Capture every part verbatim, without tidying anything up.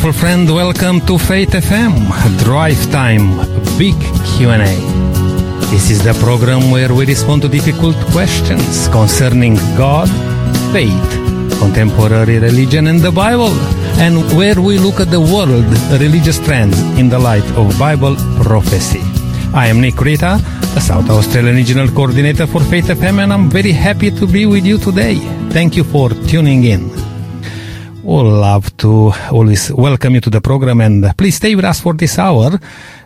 wonderful friend, welcome to Faith F M, Drive Time, Big Q and A. This is the program where we respond to difficult questions concerning God, faith, contemporary religion and the Bible, and where we look at the world religious trends in the light of Bible prophecy. I am Nic Creta, the South Australian Regional Coordinator for Faith F M, and I'm very happy to be with you today. Thank you for tuning in. We'll love to always welcome you to the program, and please stay with us for this hour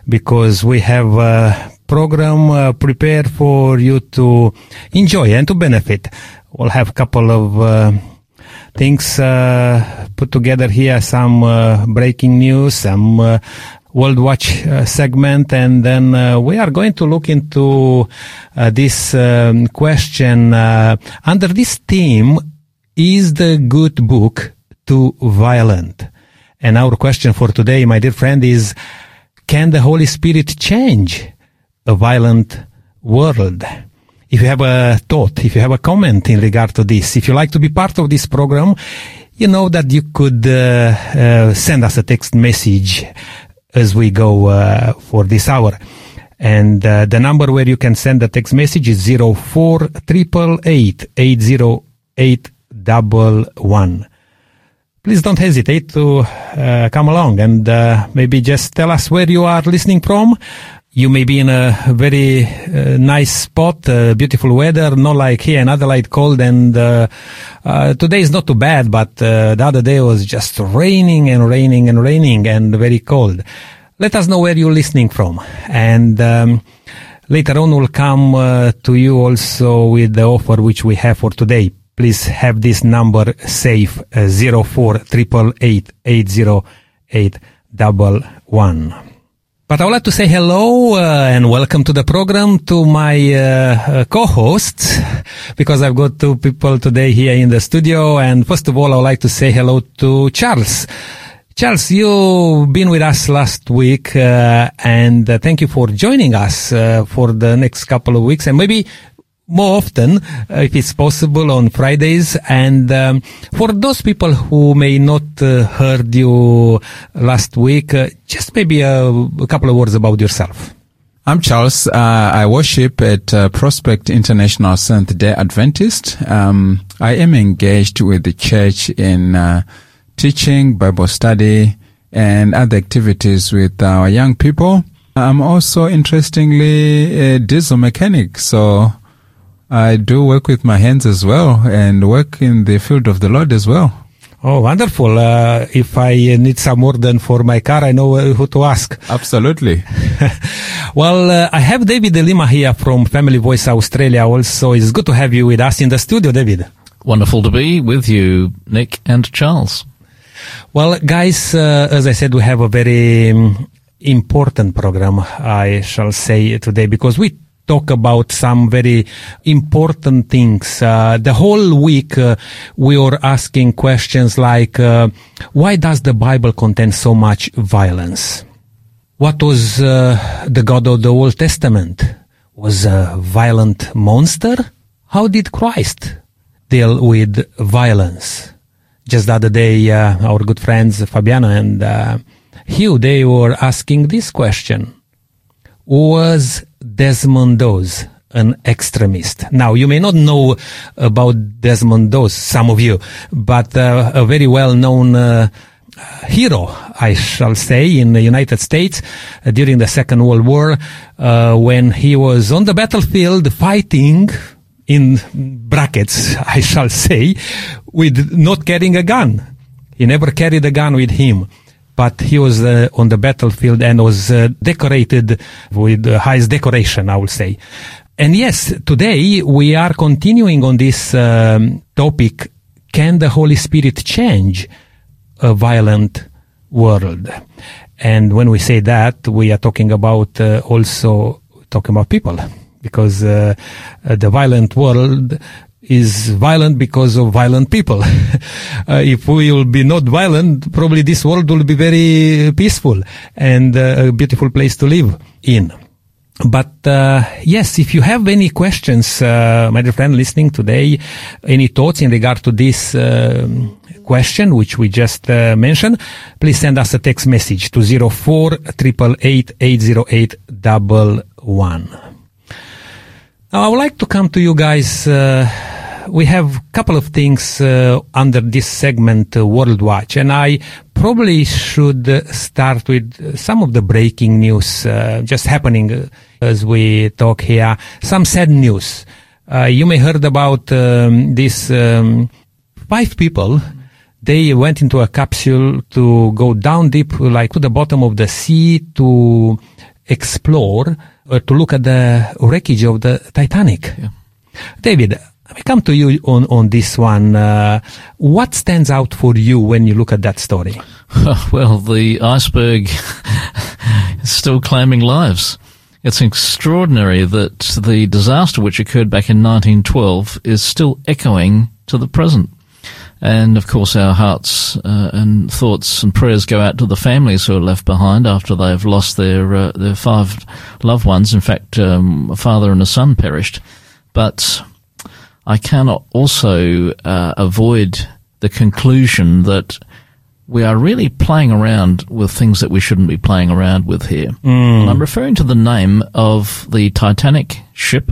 because we have a program uh, prepared for you to enjoy and to benefit. We'll have a couple of uh, things uh, put together here, some uh, breaking news, some uh, World Watch uh, segment, and then uh, we are going to look into uh, this um, question uh, under this theme, is the good book too violent? And our question for today, my dear friend, is, can the Holy Spirit change a violent world? If you have a thought, if you have a comment in regard to this, if you like to be part of this program, you know that you could uh, uh, send us a text message as we go uh, for this hour. And uh, the number where you can send the text message is zero four eight eight eight eight zero eight one one. Please don't hesitate to uh, come along and uh, maybe just tell us where you are listening from. You may be in a very uh, nice spot, uh, beautiful weather, not like here in Adelaide, cold, and uh, uh, today is not too bad, but uh, the other day was just raining and raining and raining and very cold. Let us know where you're listening from, and um, later on we'll come uh, to you also with the offer which we have for today. Please have this number safe, uh, zero four eight eight eight zero eight one one. But I would like to say hello uh, and welcome to the program to my uh, uh, co-hosts, because I've got two people today here in the studio. And first of all, I would like to say hello to Charles. Charles, you've been with us last week, uh, and uh, thank you for joining us uh, for the next couple of weeks, and maybe more often, uh, if it's possible, on Fridays. And um, for those people who may not uh, heard you last week, uh, just maybe a, a couple of words about yourself. I'm Charles. Uh, I worship at uh, Prospect International Seventh-day Adventist. Um, I am engaged with the church in uh, teaching, Bible study, and other activities with our young people. I'm also, interestingly, a diesel mechanic, so I do work with my hands as well, and work in the field of the Lord as well. Oh, wonderful. Uh, if I need some more than for my car, I know who to ask. Absolutely. Well, uh, I have David de Lima here from Family Voice Australia also. It's good to have you with us in the studio, David. Wonderful to be with you, Nick and Charles. Well, guys, uh, as I said, we have a very um, important program, I shall say, today, because we talk about some very important things. Uh, the whole week uh, we were asking questions like, uh, why does the Bible contain so much violence? What was uh, the God of the Old Testament? Was a violent monster? How did Christ deal with violence? Just the other day, uh, our good friends Fabiana and uh, Hugh, they were asking this question. Was Desmond Doss an extremist? Now, you may not know about Desmond Doss, some of you, but uh, a very well-known uh, hero, I shall say, in the United States uh, during the Second World War, uh, when he was on the battlefield fighting, in brackets, I shall say, with not carrying a gun. He never carried a gun with him. But he was uh, on the battlefield and was uh, decorated with the highest decoration, I would say. And yes, today we are continuing on this um, topic. Can the Holy Spirit change a violent world? And when we say that, we are talking about uh, also talking about people, because uh, the violent world is violent because of violent people. uh, if we will be not violent, probably this world will be very peaceful and uh, a beautiful place to live in. But uh, yes, if you have any questions, uh, my dear friend listening today, any thoughts in regard to this uh, question which we just uh, mentioned, please send us a text message to zero four triple eight eight zero eight double one. Now I would like to come to you guys. Uh, we have a couple of things uh, under this segment, uh, World Watch, and I probably should start with some of the breaking news uh, just happening as we talk here. Some sad news. Uh, you may heard about um, these um, five people. They went into a capsule to go down deep, like to the bottom of the sea, to explore or to look at the wreckage of the Titanic. Yeah. David, we come to you on, on this one. Uh, what stands out for you when you look at that story? Well, the iceberg is still claiming lives. It's extraordinary that the disaster which occurred back in nineteen twelve is still echoing to the present. And, of course, our hearts uh, and thoughts and prayers go out to the families who are left behind after they have lost their uh, their five loved ones. In fact, um, a father and a son perished. But I cannot also uh, avoid the conclusion that we are really playing around with things that we shouldn't be playing around with here. Mm. And I'm referring to the name of the Titanic ship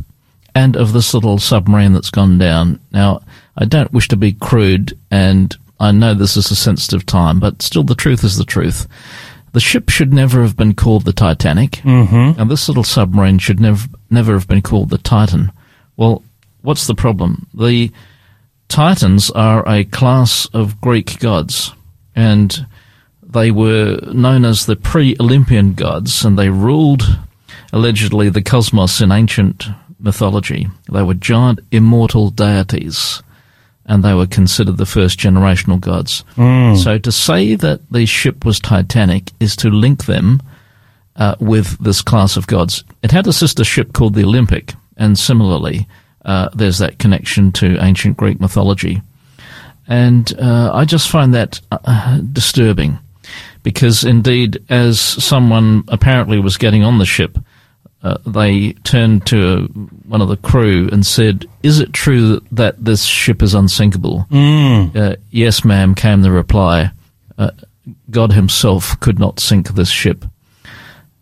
and of this little submarine that's gone down. Now, I don't wish to be crude, and I know this is a sensitive time, but still the truth is the truth. The ship should never have been called the Titanic, mm-hmm. and this little submarine should never never have been called the Titan. Well, what's the problem? The Titans are a class of Greek gods, and they were known as the pre-Olympian gods, and they ruled, allegedly, the cosmos in ancient mythology. They were giant immortal deities, and they were considered the first generational gods. Mm. So to say that the ship was Titanic is to link them uh, with this class of gods. It had a sister ship called the Olympic, and similarly, Uh, there's that connection to ancient Greek mythology. And uh, I just find that uh, disturbing, because indeed, as someone apparently was getting on the ship, uh, they turned to one of the crew and said, "Is it true that this ship is unsinkable?" Mm. Uh, "Yes, ma'am," came the reply. Uh, "God himself could not sink this ship."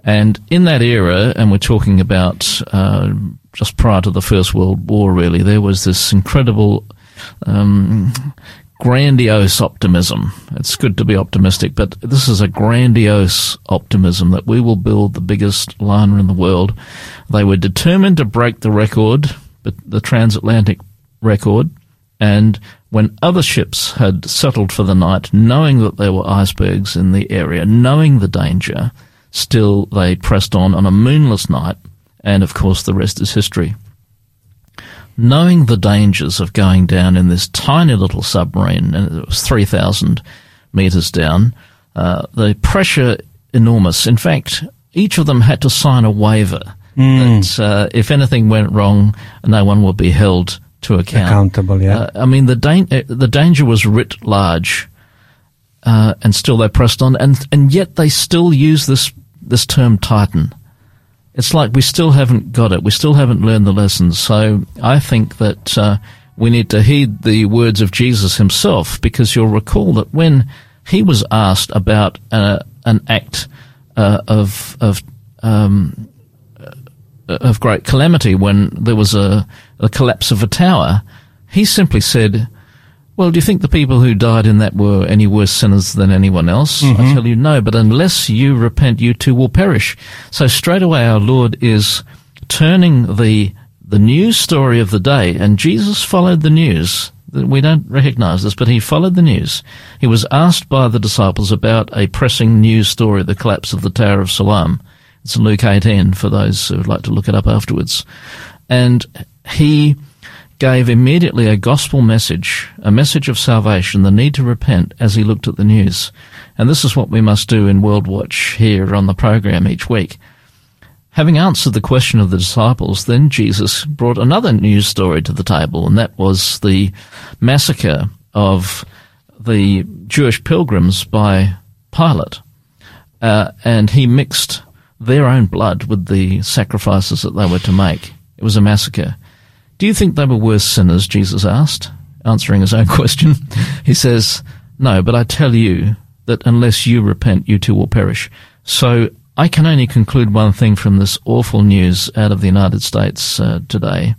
And in that era, and we're talking about uh, just prior to the First World War, really, there was this incredible, um, grandiose optimism. It's good to be optimistic, but this is a grandiose optimism that we will build the biggest liner in the world. They were determined to break the record, but the transatlantic record, and when other ships had settled for the night, knowing that there were icebergs in the area, knowing the danger, still, they pressed on on a moonless night, and, of course, the rest is history. Knowing the dangers of going down in this tiny little submarine, and it was three thousand metres down, uh, the pressure enormous. In fact, each of them had to sign a waiver mm. that uh, if anything went wrong, no one would be held to account. Accountable, yeah. Uh, I mean, the, da- the danger was writ large, uh, and still they pressed on, and, and yet they still use this this term Titan. It's like we still haven't got it. We still haven't learned the lessons. So I think that uh, we need to heed the words of Jesus himself, because you'll recall that when he was asked about uh, an act uh, of of um, of great calamity when there was a, a collapse of a tower, he simply said, "Well, do you think the people who died in that were any worse sinners than anyone else?" Mm-hmm. I tell you, no, but unless you repent, you too will perish. So straight away our Lord is turning the the news story of the day, and Jesus followed the news. We don't recognize this, but he followed the news. He was asked by the disciples about a pressing news story, the collapse of the Tower of Siloam. It's in Luke eighteen, for those who would like to look it up afterwards. And he gave immediately a gospel message, a message of salvation, the need to repent as he looked at the news. And this is what we must do in World Watch here on the program each week. Having answered the question of the disciples, then Jesus brought another news story to the table, and that was the massacre of the Jewish pilgrims by Pilate. Uh, and he mixed their own blood with the sacrifices that they were to make. It was a massacre. Do you think they were worse sinners, Jesus asked, answering his own question? He says, no, but I tell you that unless you repent, you too will perish. So I can only conclude one thing from this awful news out of the United States uh, today,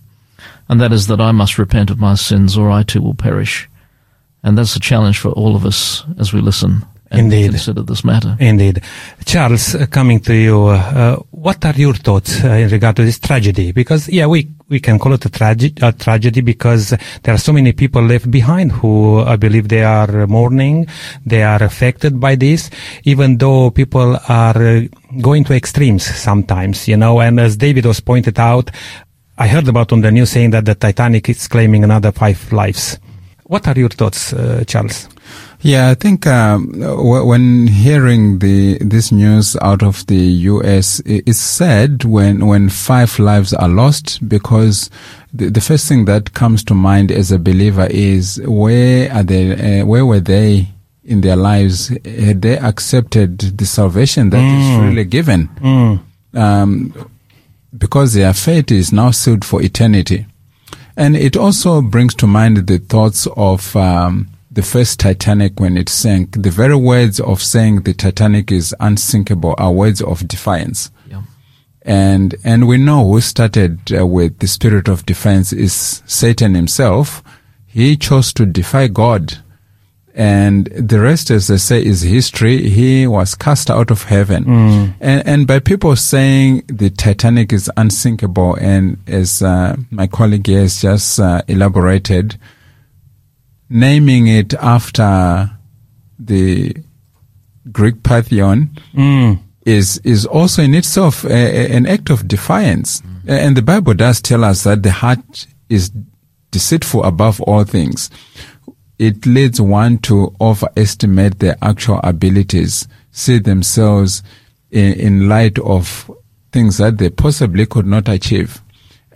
and that is that I must repent of my sins or I too will perish. And that's a challenge for all of us as we listen and Indeed. consider this matter. Indeed. Charles, uh, coming to you, uh, what are your thoughts uh, in regard to this tragedy? Because, yeah, we we can call it a, trage- a tragedy because there are so many people left behind who I uh, believe they are mourning, they are affected by this, even though people are uh, going to extremes sometimes, you know, and as David was pointed out, I heard about on the news saying that the Titanic is claiming another five lives. What are your thoughts, uh, Charles? Yeah, I think um, w- when hearing the this news out of the U S, it's sad when, when five lives are lost, because the, the first thing that comes to mind as a believer is where are they? Uh, where were they in their lives? Had they accepted the salvation that mm. is really given? Mm. Um, because their fate is now sealed for eternity. And it also brings to mind the thoughts of um, the first Titanic when it sank. The very words of saying the Titanic is unsinkable are words of defiance. Yeah. And and we know who started uh, with the spirit of defiance is Satan himself. He chose to defy God. And the rest, as they say, is history. He was cast out of heaven. Mm. And, and by people saying the Titanic is unsinkable, and as uh, my colleague here has just uh, elaborated, naming it after the Greek pantheon mm. is is also in itself a, a, an act of defiance. Mm. And the Bible does tell us that the heart is deceitful above all things. It leads one to overestimate their actual abilities, see themselves in, in light of things that they possibly could not achieve.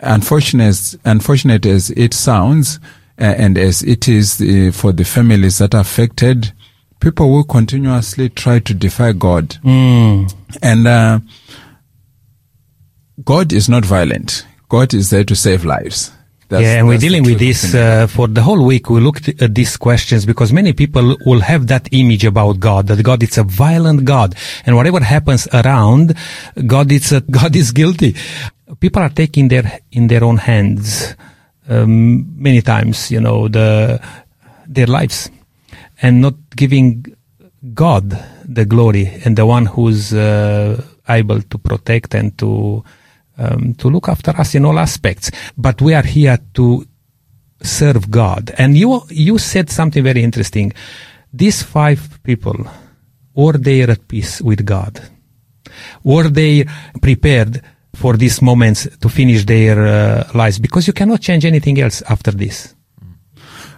Unfortunate, unfortunate as it sounds, uh, and as it is uh, for the families that are affected, people will continuously try to defy God. Mm. And uh, God is not violent. God is there to save lives. That's, yeah, and we're dealing with this uh, for the whole week. We looked at these questions because many people will have that image about God, that God is a violent God, and whatever happens around, God is a, God is guilty. People are taking their in their own hands um, many times, you know, the their lives, and not giving God the glory and the one who's uh, able to protect and to. Um, to look after us in all aspects, but we are here to serve God. And you you said something very interesting. These five people, were they at peace with God? Were they prepared for these moments to finish their uh, lives? Because you cannot change anything else after this.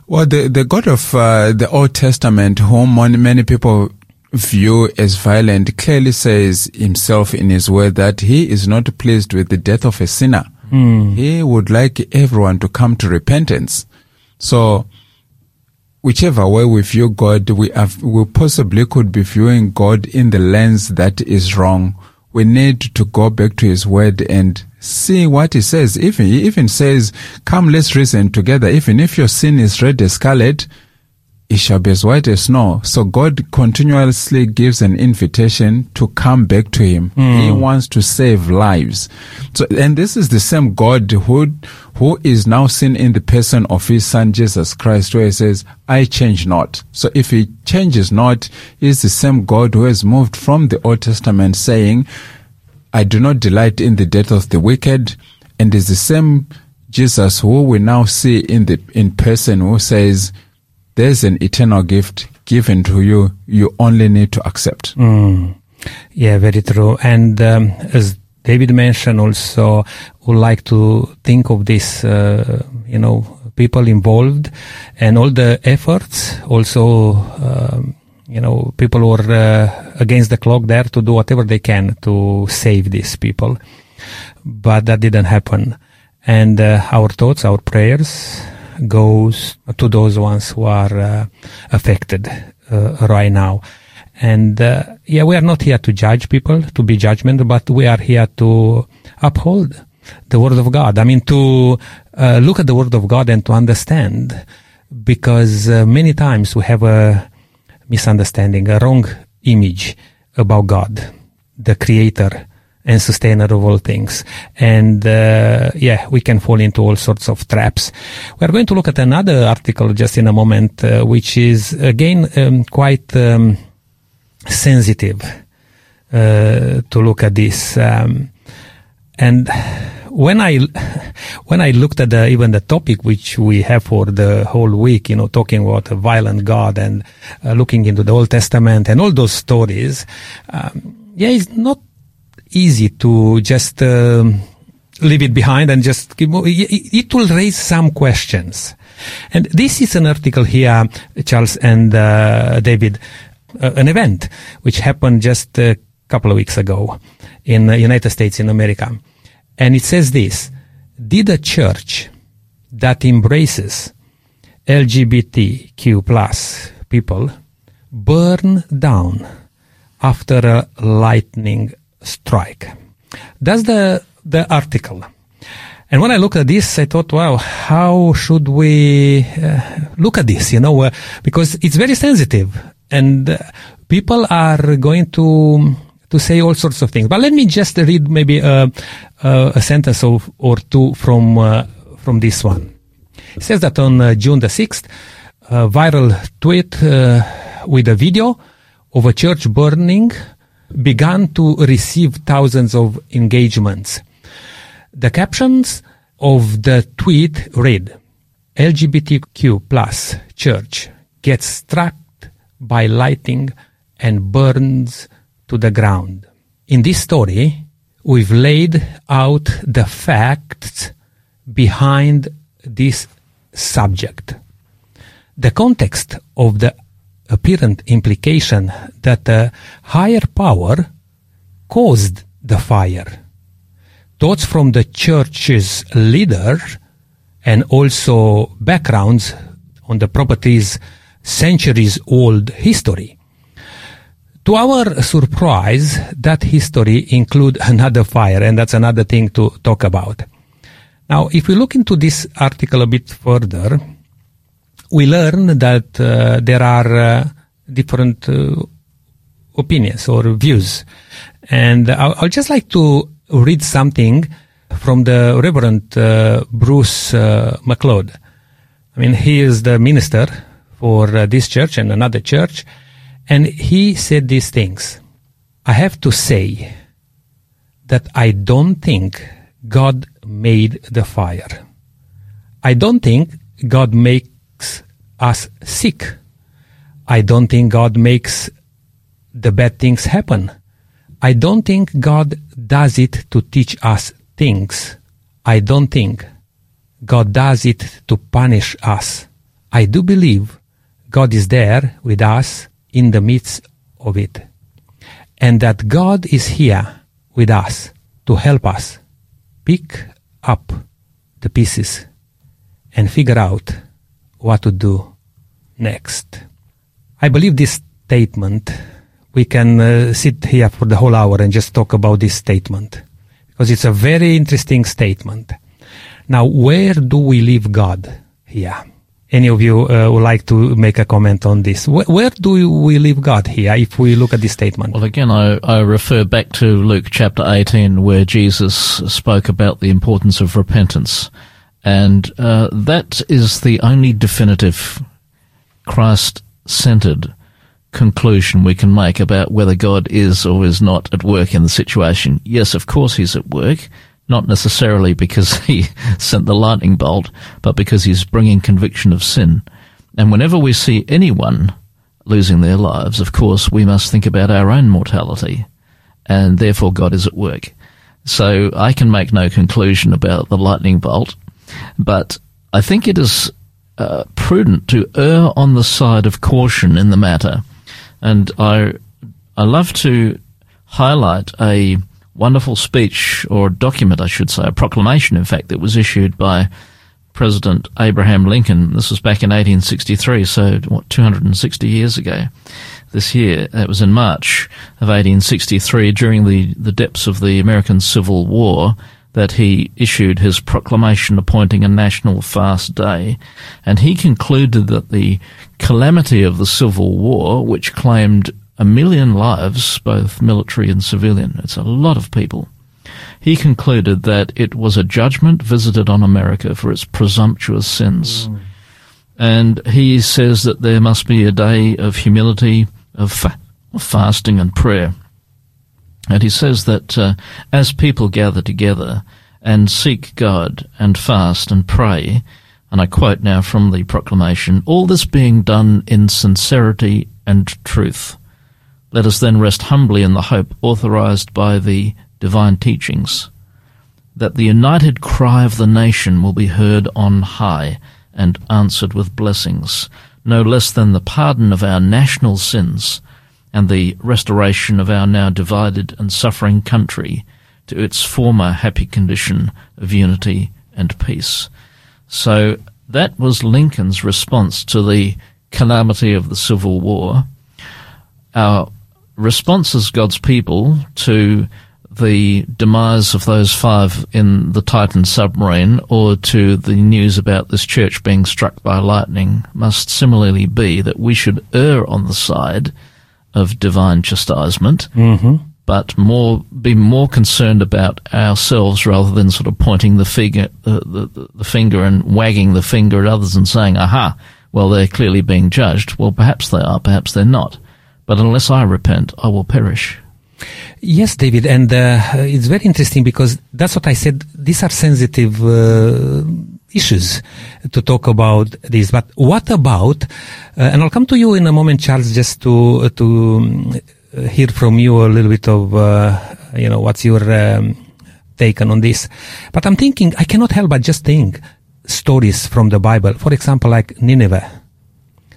Well, the, the God of uh, the Old Testament, whom many people view as violent, clearly says himself in his word that he is not pleased with the death of a sinner. Mm. He would like everyone to come to repentance. So whichever way we view God, we have, we possibly could be viewing God in the lens that is wrong. We need to go back to his word and see what he says. If he even says, come, let's reason together. Even if your sin is red as scarlet, it shall be as white as snow. So God continuously gives an invitation to come back to him. Mm. He wants to save lives. So, and this is the same God who, who is now seen in the person of his son, Jesus Christ, where he says, I change not. So if he changes not, is the same God who has moved from the Old Testament saying, I do not delight in the death of the wicked. And is the same Jesus who we now see in the, in person who says, there's an eternal gift given to you. You only need to accept. Mm. Yeah, very true. And um, as David mentioned also, would like to think of this, uh, you know, people involved and all the efforts also, um, you know, people were uh, against the clock there to do whatever they can to save these people. But that didn't happen. And uh, our thoughts, our prayers goes to those ones who are uh, affected uh, right now. And uh, yeah, we are not here to judge people, to be judgmental, but we are here to uphold the Word of God. I mean, to uh, look at the Word of God and to understand, because uh, many times we have a misunderstanding, a wrong image about God, the Creator and Sustainer of all things. And uh, yeah, we can fall into all sorts of traps. We are going to look at another article just in a moment, uh, which is again um, quite um, sensitive uh, to look at this. Um, and when I when I looked at the, even the topic which we have for the whole week, you know, talking about a violent God and uh, looking into the Old Testament and all those stories, um, yeah, it's not easy to just uh, leave it behind and just keep moving. It will raise some questions. And this is an article here, Charles and uh, David, uh, an event which happened just a couple of weeks ago in the United States in America. And it says this: did a church that embraces L G B T Q plus people burn down after a lightning strike? That's the the article. And when I looked at this, I thought, wow, how should we uh, look at this, you know, uh, because it's very sensitive, and uh, people are going to to say all sorts of things. But let me just read maybe uh, uh, a sentence of, or two from uh, from this one. It says that on uh, June the sixth, a viral tweet uh, with a video of a church burning began to receive thousands of engagements. The captions of the tweet read, L G B T Q plus church gets struck by lightning and burns to the ground. In this story, we've laid out the facts behind this subject. The context of the apparent implication that a higher power caused the fire. Thoughts from the church's leader and also backgrounds on the property's centuries-old history. To our surprise, that history includes another fire, and that's another thing to talk about. Now, if we look into this article a bit further, we learn that uh, there are uh, different uh, opinions or views. And I'll, I'll just like to read something from the Reverend uh, Bruce uh, McLeod. I mean, he is the minister for uh, this church and another church. And he said these things. I have to say that I don't think God made the fire. I don't think God made us sick. I don't think God makes the bad things happen. I don't think God does it to teach us things. I don't think God does it to punish us. I do believe God is there with us in the midst of it, and that God is here with us to help us pick up the pieces and figure out what to do next. I believe this statement, we can uh, sit here for the whole hour and just talk about this statement, because it's a very interesting statement. Now, where do we leave God here? Any of you uh, would like to make a comment on this? Where, where do we leave God here if we look at this statement? Well, again, I, I refer back to Luke chapter eighteen, where Jesus spoke about the importance of repentance. And uh, that is the only definitive Christ-centered conclusion we can make about whether God is or is not at work in the situation. Yes, of course he's at work, not necessarily because he sent the lightning bolt, but because he's bringing conviction of sin. And whenever we see anyone losing their lives, of course, we must think about our own mortality, and therefore God is at work. So I can make no conclusion about the lightning bolt, but I think it is uh, prudent to err on the side of caution in the matter. And I, I love to highlight a wonderful speech, or document, I should say, a proclamation, in fact, that was issued by President Abraham Lincoln. This was back in eighteen sixty-three, so what, two hundred sixty years ago. this year. That was in March of eighteen sixty-three, during the, the depths of the American Civil War, that he issued his proclamation appointing a national fast day. And he concluded that the calamity of the Civil War, which claimed a million lives, both military and civilian, it's a lot of people, he concluded that it was a judgment visited on America for its presumptuous sins. Mm. And he says that there must be a day of humility, of fa- fasting and prayer. And he says that uh, as people gather together and seek God and fast and pray, and I quote now from the proclamation, "All this being done in sincerity and truth, let us then rest humbly in the hope authorized by the divine teachings, that the united cry of the nation will be heard on high and answered with blessings, no less than the pardon of our national sins and the restoration of our now divided and suffering country to its former happy condition of unity and peace." So that was Lincoln's response to the calamity of the Civil War. Our response as God's people to the demise of those five in the Titan submarine, or to the news about this church being struck by lightning, must similarly be that we should err on the side of divine chastisement, mm-hmm. but more be more concerned about ourselves rather than sort of pointing the finger, uh, the, the finger and wagging the finger at others and saying, "Aha, well, they're clearly being judged." Well, perhaps they are, perhaps they're not. But unless I repent, I will perish. Yes, David, and uh, it's very interesting because that's what I said. These are sensitive uh, issues to talk about this. But what about, uh, and I'll come to you in a moment, Charles, just to uh, to hear from you a little bit of, uh, you know, what's your um, take on this. But I'm thinking, I cannot help but just think stories from the Bible, for example, like Nineveh.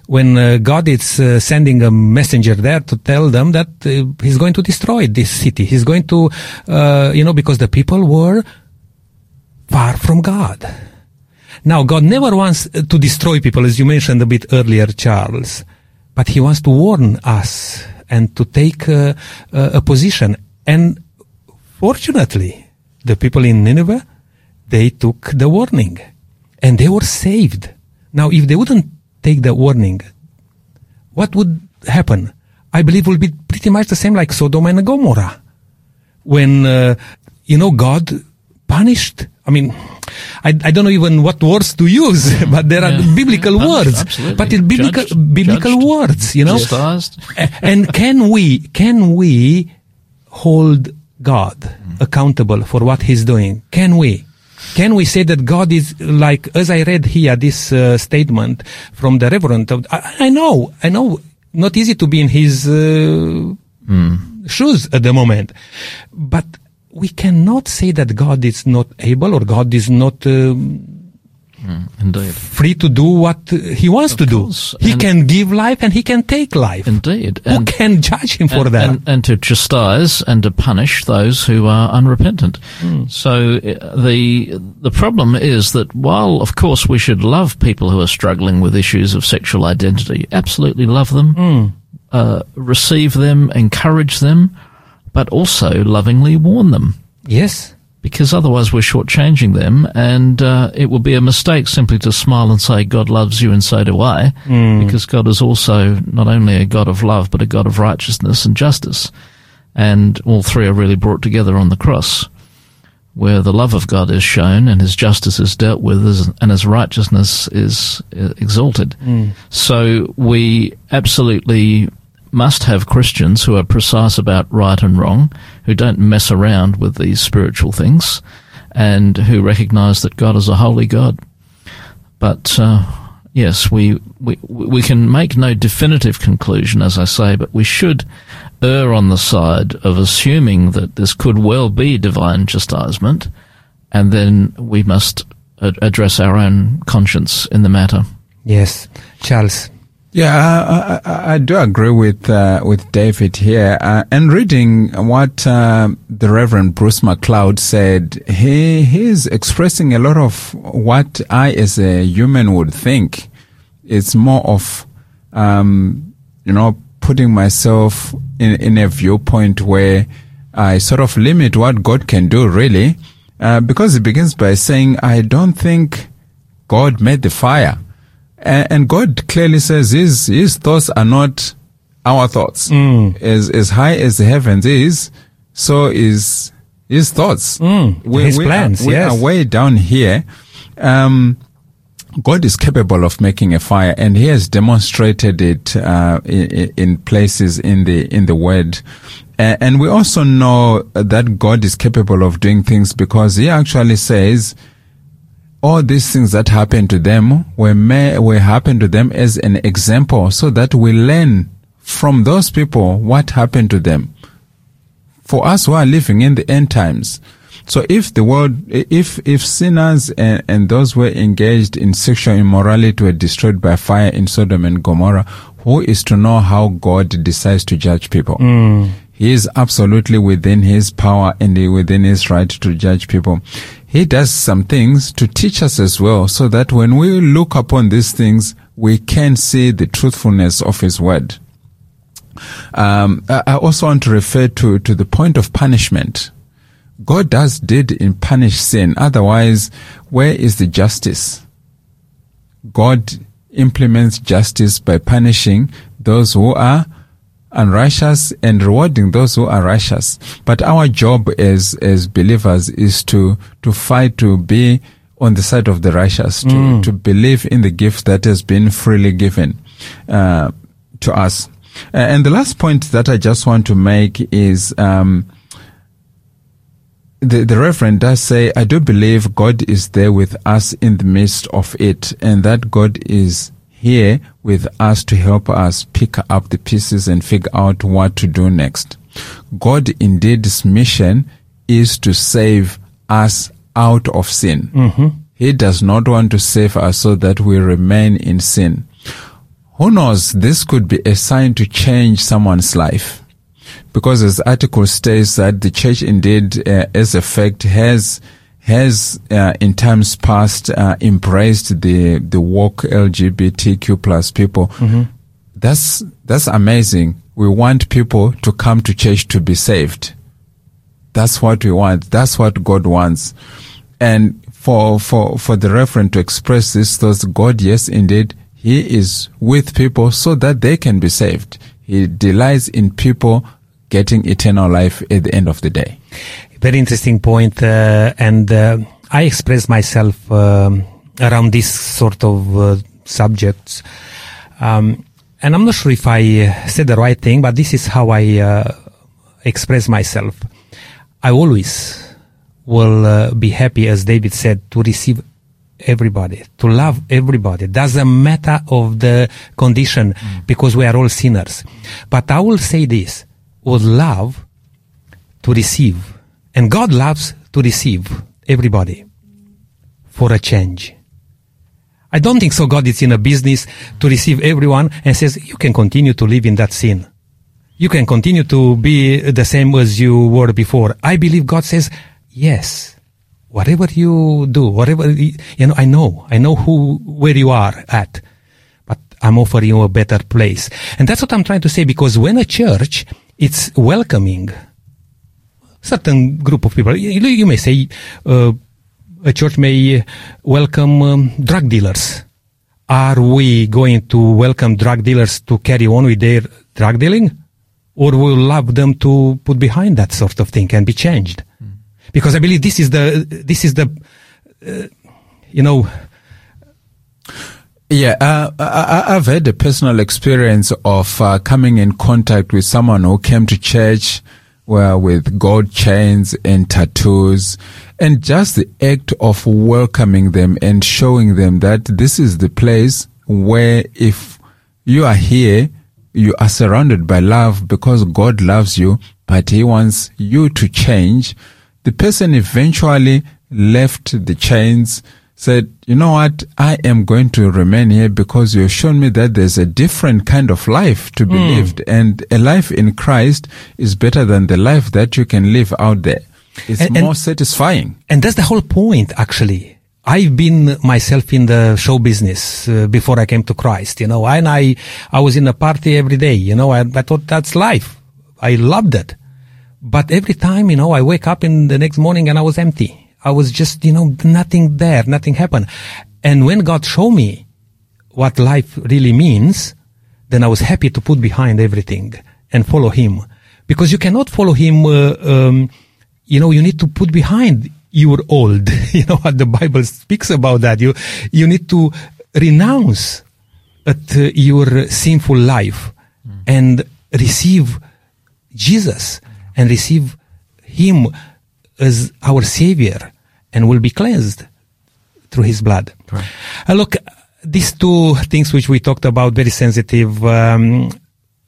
When uh, God is uh, sending a messenger there to tell them that uh, he's going to destroy this city. He's going to, uh, you know, because the people were far from God. Now, God never wants to destroy people, as you mentioned a bit earlier, Charles, but he wants to warn us and to take uh, uh, a position. And fortunately, the people in Nineveh, they took the warning and they were saved. Now, if they wouldn't take the warning, what would happen? I believe will be pretty much the same like Sodom and Gomorrah, when uh, you know God punished. I mean, I, I don't know even what words to use, but there yeah. are biblical yeah, words, absolutely. But it's biblical judged, biblical judged, words, you know. And can we can we hold God mm. accountable for what He's doing? Can we? Can we say that God is like, as I read here, this uh, statement from the Reverend of, I, I know, I know, not easy to be in his uh, mm. shoes at the moment, but we cannot say that God is not able or God is not um, mm, indeed. free to do what he wants of to course. do. He and can give life and he can take life. Indeed. Who and, can judge him and, for that? And, and to chastise and to punish those who are unrepentant. Mm. So the the problem is that while, of course, we should love people who are struggling with issues of sexual identity, absolutely love them, mm. uh, receive them, encourage them, but also lovingly warn them. Yes. Because otherwise we're shortchanging them, and uh, it would be a mistake simply to smile and say, "God loves you and so do I," mm. because God is also not only a God of love, but a God of righteousness and justice. And all three are really brought together on the cross, where the love of God is shown and his justice is dealt with and his righteousness is exalted. Mm. So we absolutely must have Christians who are precise about right and wrong, who don't mess around with these spiritual things, and who recognize that God is a holy God. But uh, yes, we, we we can make no definitive conclusion, as I say, but we should err on the side of assuming that this could well be divine chastisement, and then we must ad- address our own conscience in the matter. Yes, Charles. Yeah, I, I, I do agree with uh, with David here. Uh, and reading what uh, the Reverend Bruce McLeod said, he he's expressing a lot of what I, as a human, would think. It's more of, um, you know, putting myself in, in a viewpoint where I sort of limit what God can do, really, uh, because it begins by saying, I don't think God made the fire. And, and God clearly says his, his thoughts are not our thoughts. Mm. As, as high as the heavens is, so is his thoughts. Mm. We, his we plans, are, yes. We are way down here. Um, God is capable of making a fire, and he has demonstrated it uh, in, in places in the in the Word. Uh, and we also know that God is capable of doing things, because he actually says all these things that happened to them were, may, were happened to them as an example, so that we learn from those people what happened to them. For us who are living in the end times. So if the world, if, if sinners and, and those who were engaged in sexual immorality were destroyed by fire in Sodom and Gomorrah, who is to know how God decides to judge people? Mm. He is absolutely within his power and within his right to judge people. He does some things to teach us as well, so that when we look upon these things, we can see the truthfulness of his word. Um, I also want to refer to, to the point of punishment. God does did in punish sin. Otherwise, where is the justice? God implements justice by punishing those who are unrighteous and rewarding those who are righteous. But our job as, as believers is to, to fight to be on the side of the righteous, to, mm. to believe in the gift that has been freely given, uh, to us. Uh, and the last point that I just want to make is, um, The, the Reverend does say, I do believe God is there with us in the midst of it, and that God is here with us to help us pick up the pieces and figure out what to do next. God indeed's mission is to save us out of sin. Mm-hmm. He does not want to save us so that we remain in sin. Who knows, this could be a sign to change someone's life. Because this article states that the church indeed, uh, as a fact, has, has, uh, in times past, uh, embraced the, the woke L G B T Q plus people. Mm-hmm. That's, that's amazing. We want people to come to church to be saved. That's what we want. That's what God wants. And for, for, for the Reverend to express this thoughts, God, yes, indeed, he is with people so that they can be saved. He delights in people getting eternal life at the end of the day. Very interesting point. Uh, and uh, I express myself um, around this sort of uh, subjects. Um, and I'm not sure if I said the right thing, but this is how I uh, express myself. I always will uh, be happy, as David said, to receive everybody, to love everybody. Doesn't matter of the condition, mm. because we are all sinners. But I will say this, would love to receive, and God loves to receive everybody for a change. I don't think so God is in a business to receive everyone and says, you can continue to live in that sin. You can continue to be the same as you were before. I believe God says, yes, whatever you do, whatever, you know, I know, I know who, where you are at, but I'm offering you a better place. And that's what I'm trying to say, because when a church, it's welcoming certain group of people, you, you may say, uh, a church may welcome um, drug dealers. Are we going to welcome drug dealers to carry on with their drug dealing? Or will we love them to put behind that sort of thing and be changed? Because I believe this is the, this is the, uh, you know. Yeah, uh, I, I've had a personal experience of uh, coming in contact with someone who came to church well, with gold chains and tattoos, and just the act of welcoming them and showing them that this is the place where if you are here, you are surrounded by love because God loves you, but he wants you to change. The person eventually left the chains, said, you know what, I am going to remain here because you've shown me that there's a different kind of life to be mm. lived, and a life in Christ is better than the life that you can live out there. It's and, more and, satisfying. And that's the whole point, actually. I've been myself in the show business uh, before I came to Christ, you know, and I, I was in a party every day, you know, I, I thought that's life. I loved it. But every time, you know, I wake up in the next morning and I was empty. I was just, you know, nothing there, nothing happened. And when God showed me what life really means, then I was happy to put behind everything and follow Him. Because you cannot follow Him, uh, um, you know, you need to put behind your old. You know what the Bible speaks about that. You, you need to renounce at, uh, your sinful life mm. and receive Jesus and receive Him as our Savior, and will be cleansed through His blood. Right. Uh, look, these two things which we talked about, very sensitive. Um,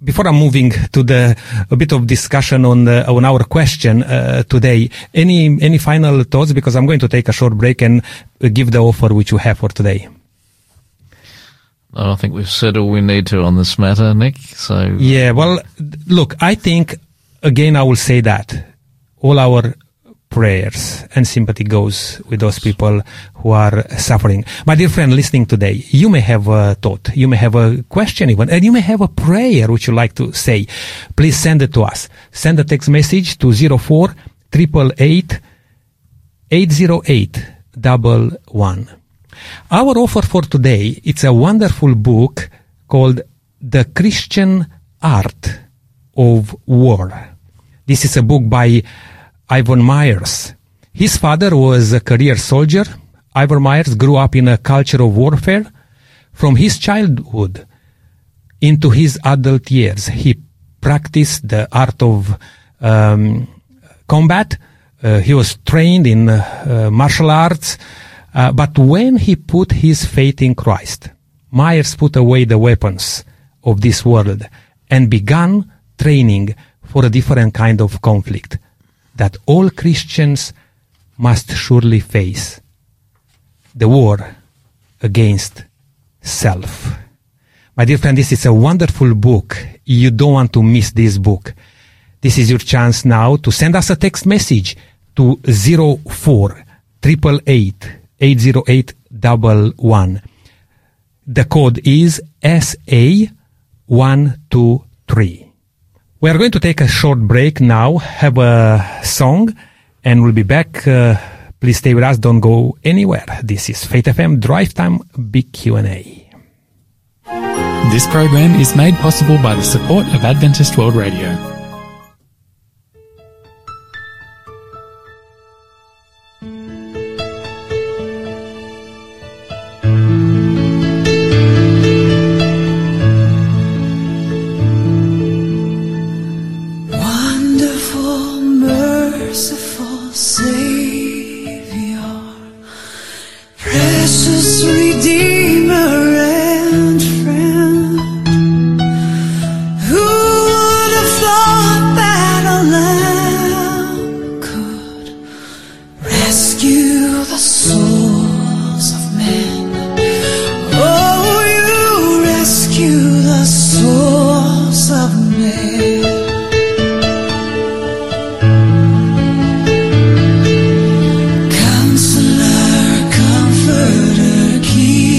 before I'm moving to the a bit of discussion on the, on our question uh, today, any any final thoughts? Because I'm going to take a short break and give the offer which you have for today. I think we've said all we need to on this matter, Nick. So yeah, well, look, I think again I will say that all our prayers and sympathy goes with those people who are suffering. My dear friend listening today, you may have a thought, you may have a question even, and you may have a prayer which you like to say. Please send it to us. Send a text message to zero four triple eight eight zero eight double one. Our offer for today, it's a wonderful book called The Christian Art of War. This is a book by Ivor Myers. His father was a career soldier. Ivor Myers grew up in a culture of warfare. From his childhood into his adult years, he practiced the art of um, combat. Uh, he was trained in uh, martial arts. Uh, but when he put his faith in Christ, Myers put away the weapons of this world and began training for a different kind of conflict that all Christians must surely face: the war against self. My dear friend, this is a wonderful book. You don't want to miss this book. This is your chance now to send us a text message to zero four triple eight eight zero eight double one. The code is S A one two three. We are going to take a short break now, have a song, and we'll be back. Uh, please stay with us. Don't go anywhere. This is Faith F M Drive Time Big Q and A. This program is made possible by the support of Adventist World Radio. Consoler, comforter, keeper.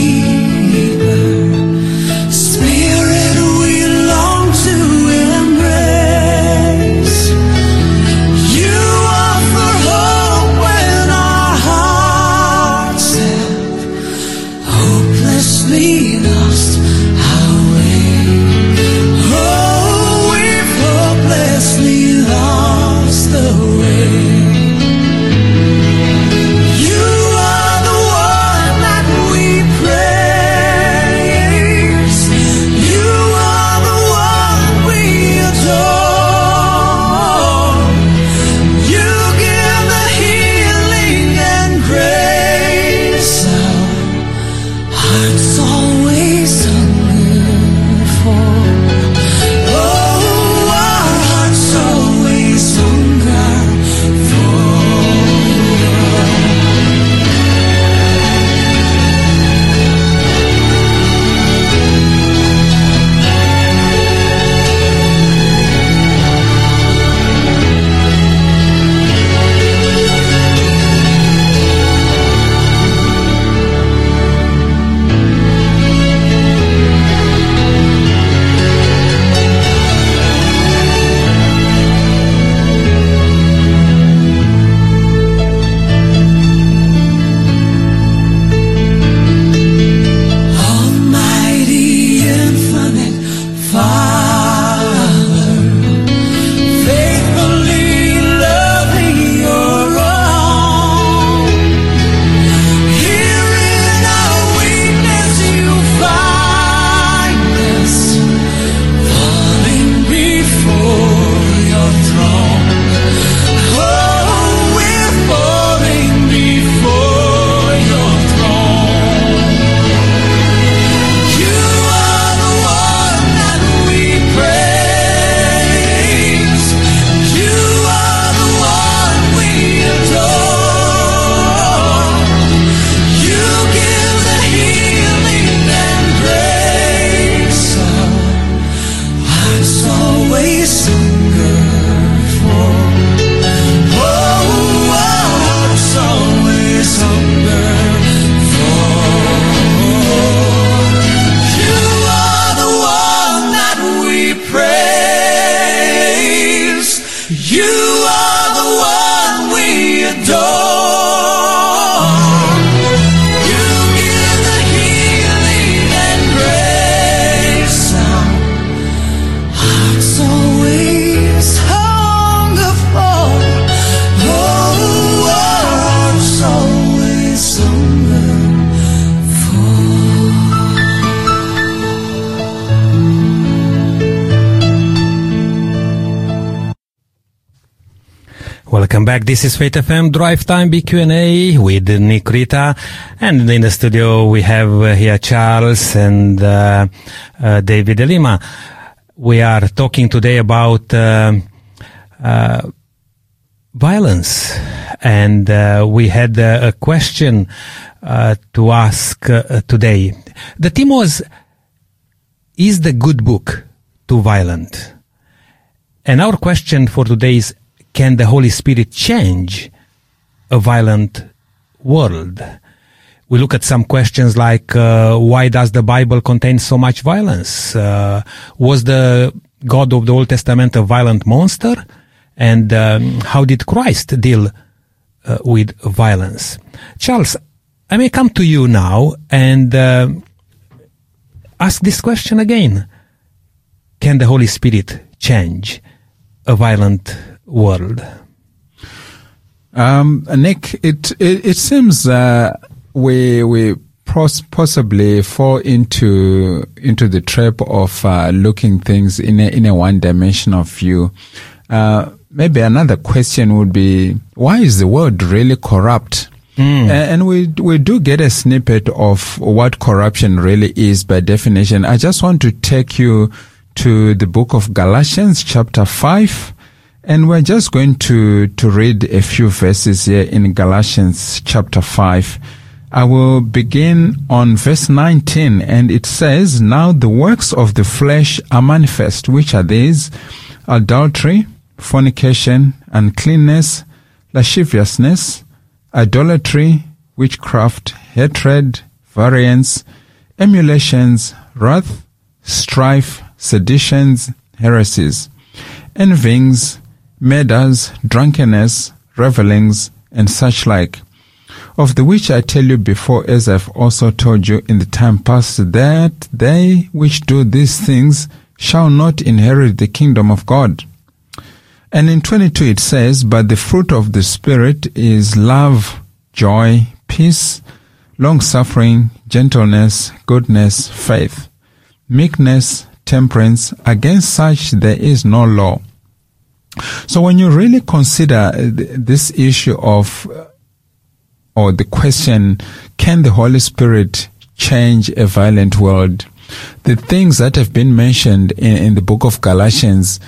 Welcome back. This is Faith F M Drive Time B Q and A with Nic Creta, and in the studio we have uh, here Charles and uh, uh, David de Lima. We are talking today about uh, uh, violence, and uh, we had uh, a question uh, to ask uh, today. The theme was: is the good book too violent? And our question for today is: can the Holy Spirit change a violent world? We look at some questions like, uh, why does the Bible contain so much violence? Uh, was the God of the Old Testament a violent monster? And um, how did Christ deal uh, with violence? Charles, I may come to you now and uh, ask this question again. Can the Holy Spirit change a violent world? Um, Nick, it, it, it seems, uh, we, we pos- possibly fall into, into the trap of, uh, looking things in a, in a one dimensional view. Uh, maybe another question would be, why is the world really corrupt? Mm. And we we do get a snippet of what corruption really is by definition. I just want to take you to the book of Galatians chapter five. And we're just going to, to read a few verses here in Galatians chapter five. I will begin on verse nineteen, and it says, "Now the works of the flesh are manifest, which are these: adultery, fornication, uncleanness, lasciviousness, idolatry, witchcraft, hatred, variance, emulations, wrath, strife, seditions, heresies, envyings, murders, drunkenness, revelings, and such like, of the which I tell you before, as I've also told you in the time past, that they which do these things shall not inherit the kingdom of God." And in twenty-two it says, "But the fruit of the Spirit is love, joy, peace, long-suffering, gentleness, goodness, faith, meekness, temperance. Against such there is no law." So when you really consider this issue of, or the question, can the Holy Spirit change a violent world? The things that have been mentioned in, in the book of Galatians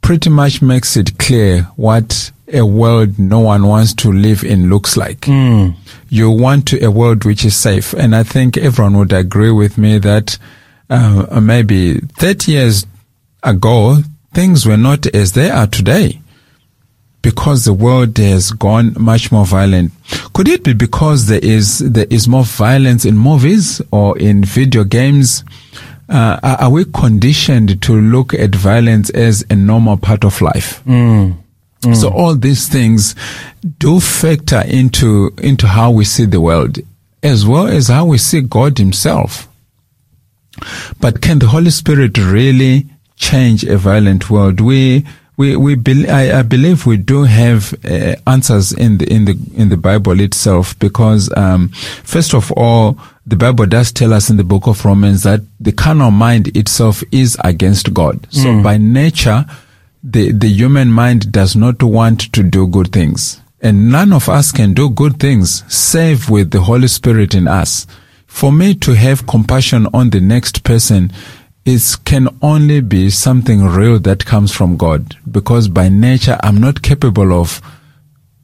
pretty much makes it clear what a world no one wants to live in looks like. Mm. You want to, a world which is safe. And I think everyone would agree with me that uh, maybe thirty years ago, things were not as they are today, because the world has gone much more violent. Could it be because there is there is more violence in movies or in video games? Uh, are we conditioned to look at violence as a normal part of life? Mm. Mm. So all these things do factor into into how we see the world, as well as how we see God Himself. But can the Holy Spirit really change a violent world? We we we be, I, I believe we do have uh, answers in the in the in the Bible itself, because um, first of all, the Bible does tell us in the book of Romans that the carnal mind itself is against God. So mm. by nature, the the human mind does not want to do good things, and none of us can do good things save with the Holy Spirit in us. For me to have compassion on the next person, it can only be something real that comes from God, because by nature I'm not capable of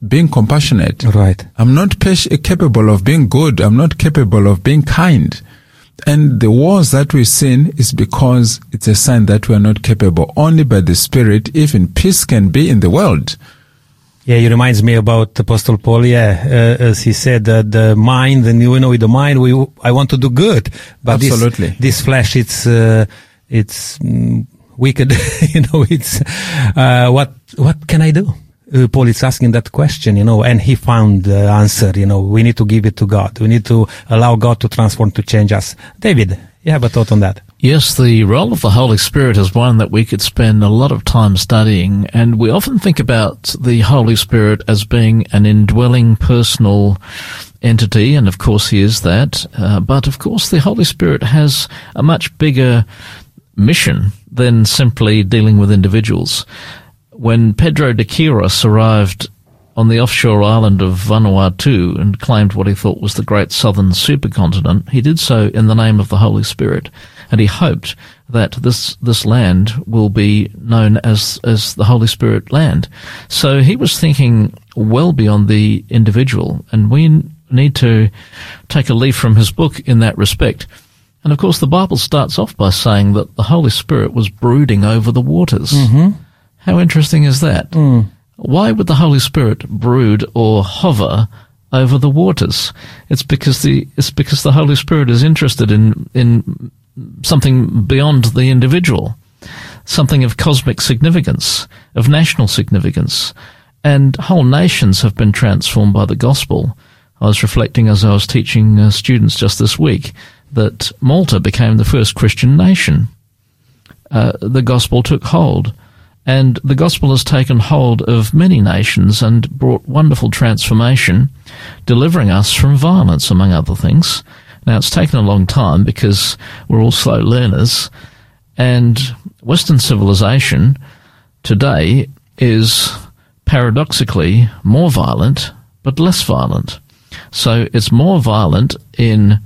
being compassionate. Right. I'm not capable of being good. I'm not capable of being kind. And the wars that we sin is because it's a sign that we are not capable. Only by the Spirit, even peace can be in the world. Yeah, it reminds me about Apostle Paul. Yeah, uh, as he said, uh, the mind, and you know, with the mind, we I want to do good, but absolutely, this, this flesh, it's uh, it's mm, wicked. You know, it's uh, what what can I do? Uh, Paul is asking that question, you know, and he found the answer. You know, we need to give it to God. We need to allow God to transform, to change us. David, you have a thought on that? Yes, the role of the Holy Spirit is one that we could spend a lot of time studying, and we often think about the Holy Spirit as being an indwelling personal entity, and of course he is that, uh, but of course the Holy Spirit has a much bigger mission than simply dealing with individuals. When Pedro de Quirós arrived on the offshore island of Vanuatu and claimed what he thought was the great southern supercontinent, he did so in the name of the Holy Spirit, and he hoped that this this land will be known as as the Holy Spirit land. So he was thinking well beyond the individual, and we need to take a leaf from his book in that respect. And of course, the Bible starts off by saying that the Holy Spirit was brooding over the waters. Mm-hmm. How interesting is that? Mm. Why would the Holy Spirit brood or hover over the waters? It's because the it's because the Holy Spirit is interested in in something beyond the individual, something of cosmic significance, of national significance, and whole nations have been transformed by the gospel. I was reflecting as I was teaching uh, students just this week that Malta became the first Christian nation. Uh, the gospel took hold. And the gospel has taken hold of many nations and brought wonderful transformation, delivering us from violence, among other things. Now, it's taken a long time because we're all slow learners, and Western civilization today is paradoxically more violent but less violent. So it's more violent in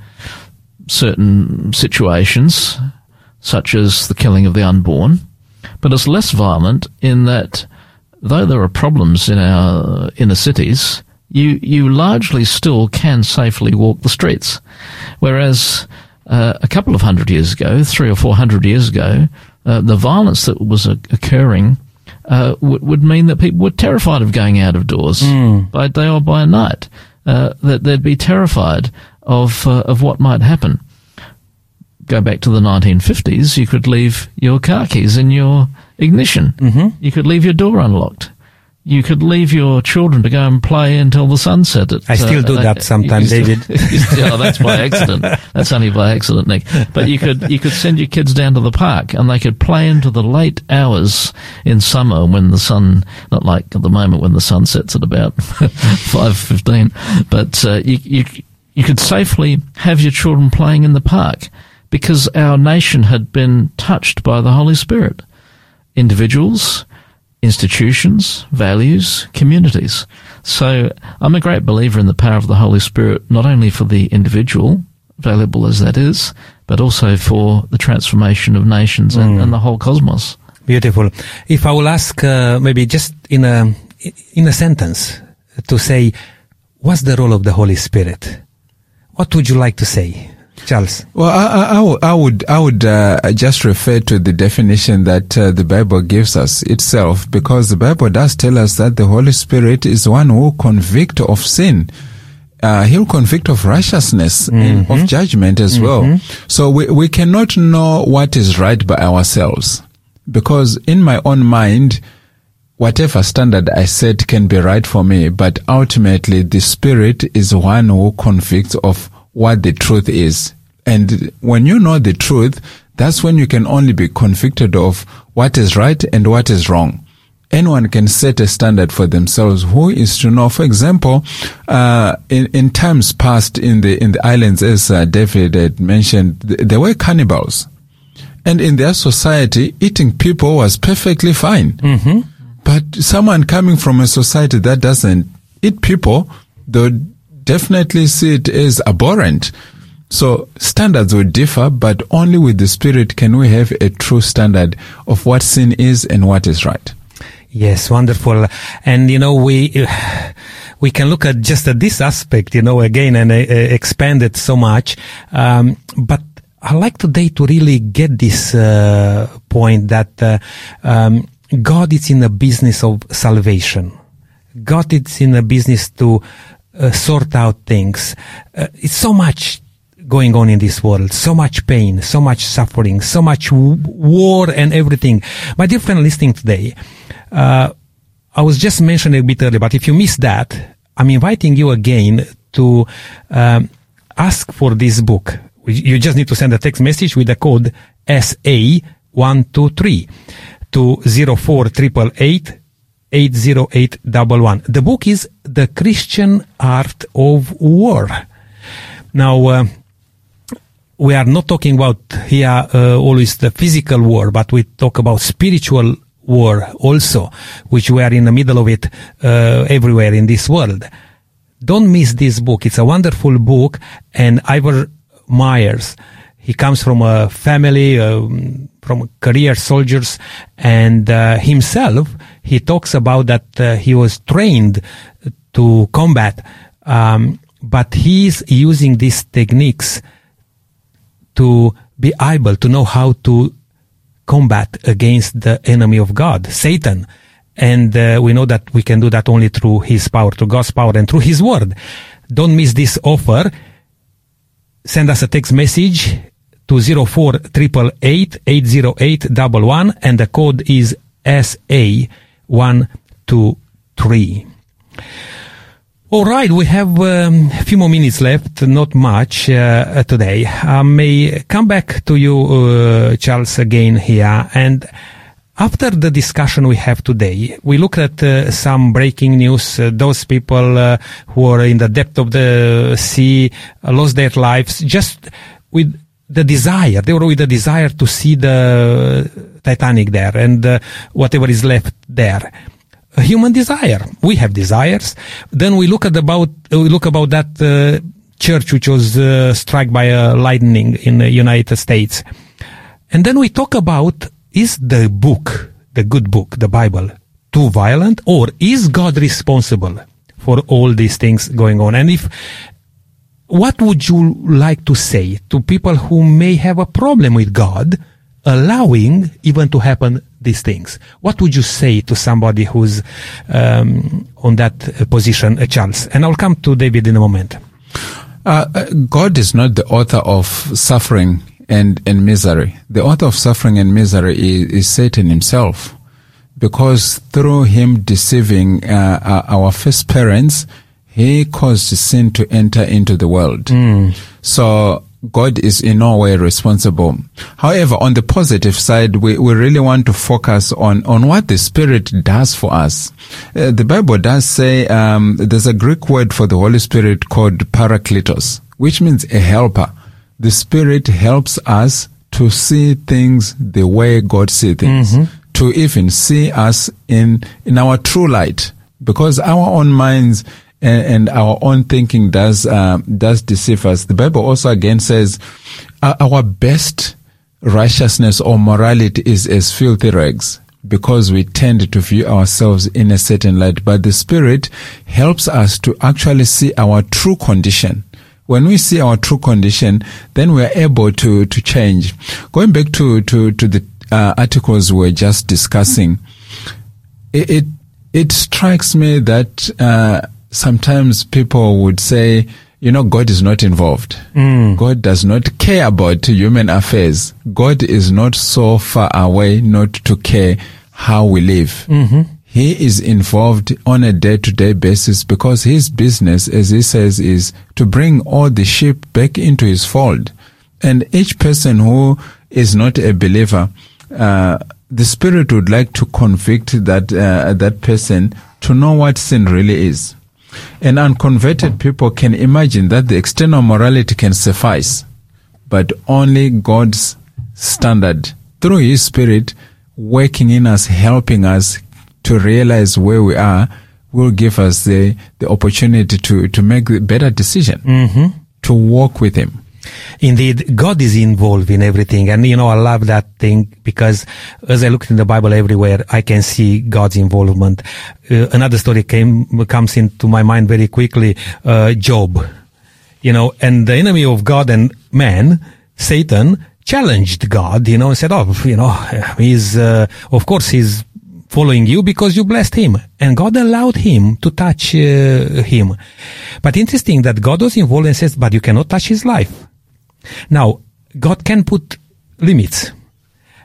certain situations, such as the killing of the unborn, but it's less violent in that, though there are problems in our inner cities, you you largely still can safely walk the streets. Whereas uh, a couple of hundred years ago, three or four hundred years ago, uh, the violence that was uh, occurring uh, w- would mean that people were terrified of going out of doors mm. by day or by night. Uh, that they'd be terrified of uh, of what might happen. Go back to the nineteen fifties, you could leave your car keys in your ignition. Mm-hmm. You could leave your door unlocked. You could leave your children to go and play until the sun set. At, I still uh, do that uh, sometimes, David. Oh, that's by accident. That's only by accident, Nick. But you could you could send your kids down to the park and they could play into the late hours in summer when the sun, not like at the moment when the sun sets at about five fifteen, but uh, you, you you could safely have your children playing in the park, because our nation had been touched by the Holy Spirit. Individuals, institutions, values, communities. So I'm a great believer in the power of the Holy Spirit, not only for the individual, valuable as that is, but also for the transformation of nations and, mm. and the whole cosmos. Beautiful. If I will ask uh, maybe just in a, in a sentence to say, what's the role of the Holy Spirit? What would you like to say? Charles. Well, I, I, I would, I would uh, just refer to the definition that uh, the Bible gives us itself, because the Bible does tell us that the Holy Spirit is one who convicts of sin. Uh, he'll convict of righteousness, mm-hmm. and of judgment as mm-hmm. well. So we, we cannot know what is right by ourselves, because in my own mind, whatever standard I set can be right for me, but ultimately the Spirit is one who convicts of what the truth is. And when you know the truth, that's when you can only be convicted of what is right and what is wrong. Anyone can set a standard for themselves. Who is to know? For example, uh, in, in times past in the, in the islands, as uh, David had mentioned, th- there were cannibals. And in their society, eating people was perfectly fine. Mm-hmm. But someone coming from a society that doesn't eat people, the definitely see it as abhorrent. So standards will differ, but only with the Spirit can we have a true standard of what sin is and what is right. Yes, wonderful. And you know, we we can look at just at this aspect, you know, again and uh, expand it so much. Um, but I like today to really get this uh, point that uh, um, God is in the business of salvation. God is in the business to Uh, sort out things. Uh, it's so much going on in this world, so much pain, so much suffering, so much w- war and everything. My dear friend listening today, uh, I was just mentioning a bit earlier, but if you missed that, I'm inviting you again to um, ask for this book. You just need to send a text message with the code S A one two three to zero four eight eight eight eight zero eight one one. The book is The Christian Art of War. Now, uh, we are not talking about here uh, always the physical war, but we talk about spiritual war also, which we are in the middle of it uh, everywhere in this world. Don't miss this book. It's a wonderful book. And Ivor Myers, he comes from a family, um, from career soldiers, and uh, himself, he talks about that uh, he was trained to combat, um, but he's using these techniques to be able to know how to combat against the enemy of God, Satan. And uh, we know that we can do that only through his power, through God's power, and through his word. Don't miss this offer. Send us a text message to zero four eight eight eight, eight zero eight one one, and the code is S A one two three. All right, we have um, a few more minutes left, not much uh, today. I may come back to you, uh, Charles, again here. And after the discussion we have today, we looked at uh, some breaking news. Uh, those people uh, who are in the depth of the sea uh, lost their lives just with the desire. They were with the desire to see the Titanic there and uh, whatever is left there. A human desire. We have desires. Then we look at about we look about that uh, church which was uh, struck by a lightning in the United States, and then we talk about, is the book, the good book, the Bible, too violent, or is God responsible for all these things going on? And if what would you like to say to people who may have a problem with God allowing even to happen these things? What would you say to somebody who's um, on that uh, position, uh, Charles? And I'll come to David in a moment. Uh, uh, God is not the author of suffering and, and misery. The author of suffering and misery is, is Satan himself, because through him deceiving uh, our first parents, he caused sin to enter into the world. Mm. So God is in no way responsible. However, on the positive side, we, we really want to focus on, on what the Spirit does for us. Uh, the Bible does say, um, there's a Greek word for the Holy Spirit called parakletos, which means a helper. The Spirit helps us to see things the way God sees things, mm-hmm. to even see us in, in our true light, because our own minds and our own thinking does um, does deceive us. The Bible also again says, our best righteousness or morality is as filthy rags, because we tend to view ourselves in a certain light. But the Spirit helps us to actually see our true condition. When we see our true condition, then we are able to to change. Going back to to to the uh, articles we were just discussing, it it, it strikes me that Uh, sometimes people would say, you know, God is not involved. Mm. God does not care about human affairs. God is not so far away not to care how we live. Mm-hmm. He is involved on a day-to-day basis, because his business, as he says, is to bring all the sheep back into his fold. And each person who is not a believer, uh, the Spirit would like to convict that uh, that person to know what sin really is. And unconverted people can imagine that the external morality can suffice, but only God's standard, through his Spirit working in us, helping us to realize where we are, will give us the, the opportunity to, to make a better decision, mm-hmm. to walk with him. Indeed, God is involved in everything. And, you know, I love that thing, because as I looked in the Bible everywhere, I can see God's involvement. Uh, another story came comes into my mind very quickly, uh, Job. You know, and the enemy of God and man, Satan, challenged God, you know, and said, oh, you know, he's, uh, of course, he's following you because you blessed him. And God allowed him to touch uh, him. But interesting that God was involved and says, but you cannot touch his life. Now, God can put limits,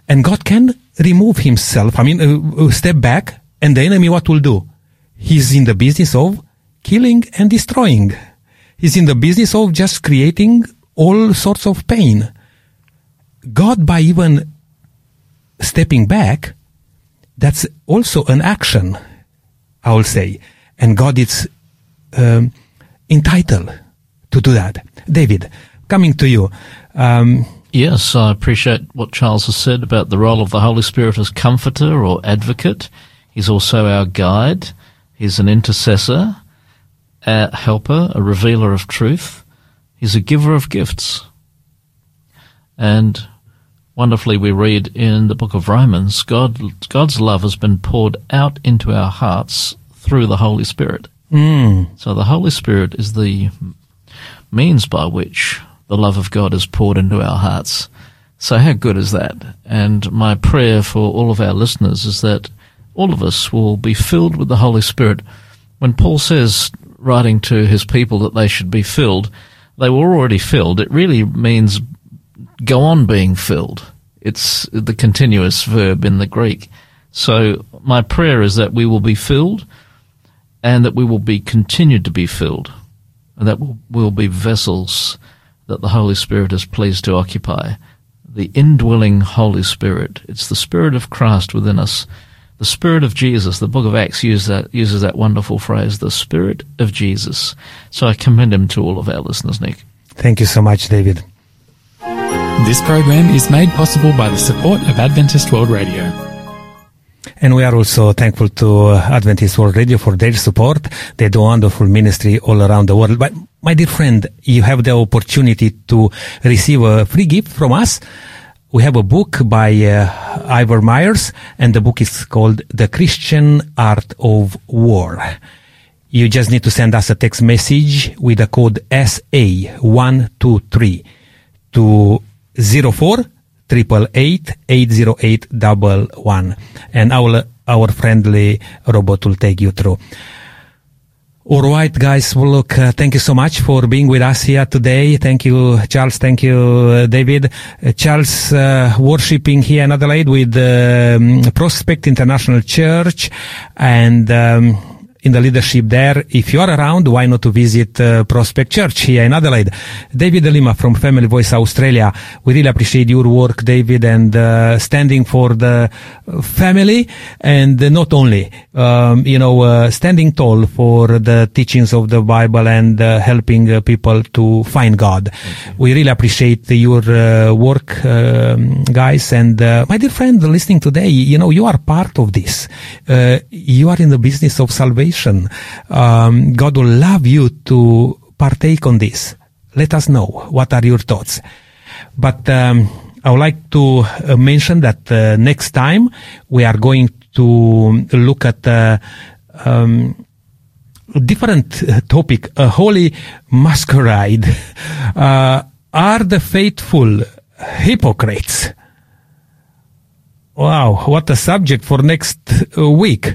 and God can remove himself. I mean, uh, step back, and the enemy what will do? He's in the business of killing and destroying. He's in the business of just creating all sorts of pain. God, by even stepping back, that's also an action, I will say. And God is um, entitled to do that. David, coming to you, um, Yes, I appreciate what Charles has said about the role of the Holy Spirit as comforter or advocate. He's also our guide. He's an intercessor, a helper, a revealer of truth. He's a giver of gifts. And wonderfully we read in the book of Romans, God, God's love has been poured out into our hearts through the Holy Spirit. Mm. So the Holy Spirit is the means by which the love of God is poured into our hearts. So how good is that? And my prayer for all of our listeners is that all of us will be filled with the Holy Spirit. When Paul says, writing to his people, that they should be filled, they were already filled. It really means go on being filled. It's the continuous verb in the Greek. So my prayer is that we will be filled and that we will be continued to be filled, and that we'll be vessels that the Holy Spirit is pleased to occupy. The indwelling Holy Spirit. It's the Spirit of Christ within us. The Spirit of Jesus. The book of Acts uses that, uses that wonderful phrase, the Spirit of Jesus. So I commend him to all of our listeners, Nick. Thank you so much, David. This program is made possible by the support of Adventist World Radio. And we are also thankful to Adventist World Radio for their support. They do wonderful ministry all around the world. But, my dear friend, you have the opportunity to receive a free gift from us. We have a book by uh, Ivor Myers, and the book is called The Christian Art of War. You just need to send us a text message with the code S A one two three to zero four triple eight eight zero eight double one, and our, our friendly robot will take you through. All right, guys. Well, look, uh, thank you so much for being with us here today. Thank you, Charles. Thank you, uh, David. Uh, Charles, uh, worshipping here in Adelaide with um, Prospect International Church, and um, in the leadership there. If you are around, why not to visit uh, Prospect Church here in Adelaide? David de Lima from Family Voice Australia. We really appreciate your work, David, and uh, standing for the family, and not only, um, you know, uh, standing tall for the teachings of the Bible and uh, helping uh, people to find God. We really appreciate your uh, work, uh, guys. And uh, my dear friend listening today, you know, you are part of this. Uh, you are in the business of salvation. Um, God will love you to partake on this. Let us know what are your thoughts. But um, I would like to uh, mention that uh, next time we are going to look at uh, um, a different topic, a holy masquerade. Uh, are the faithful hypocrites? Wow, what a subject for next uh, week.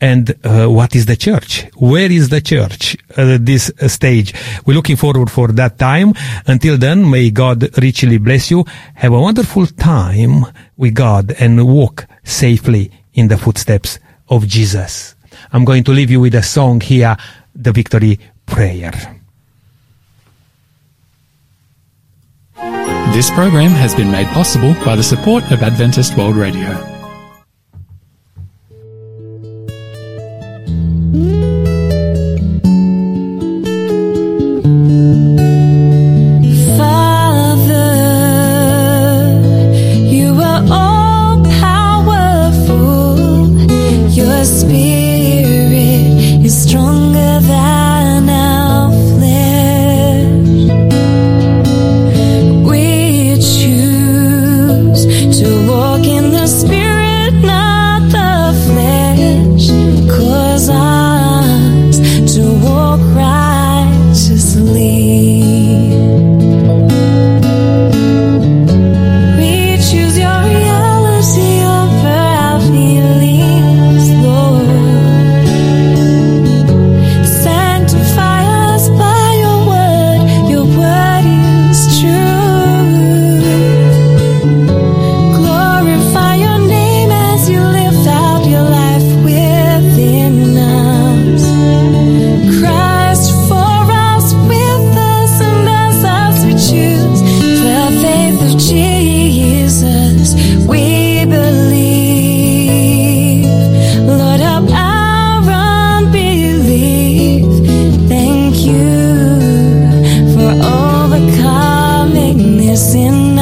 And uh, what is the church? Where is the church at this stage? We're looking forward for that time. Until then, may God richly bless you. Have a wonderful time with God and walk safely in the footsteps of Jesus. I'm going to leave you with a song here, the Victory Prayer. This program has been made possible by the support of Adventist World Radio. Sin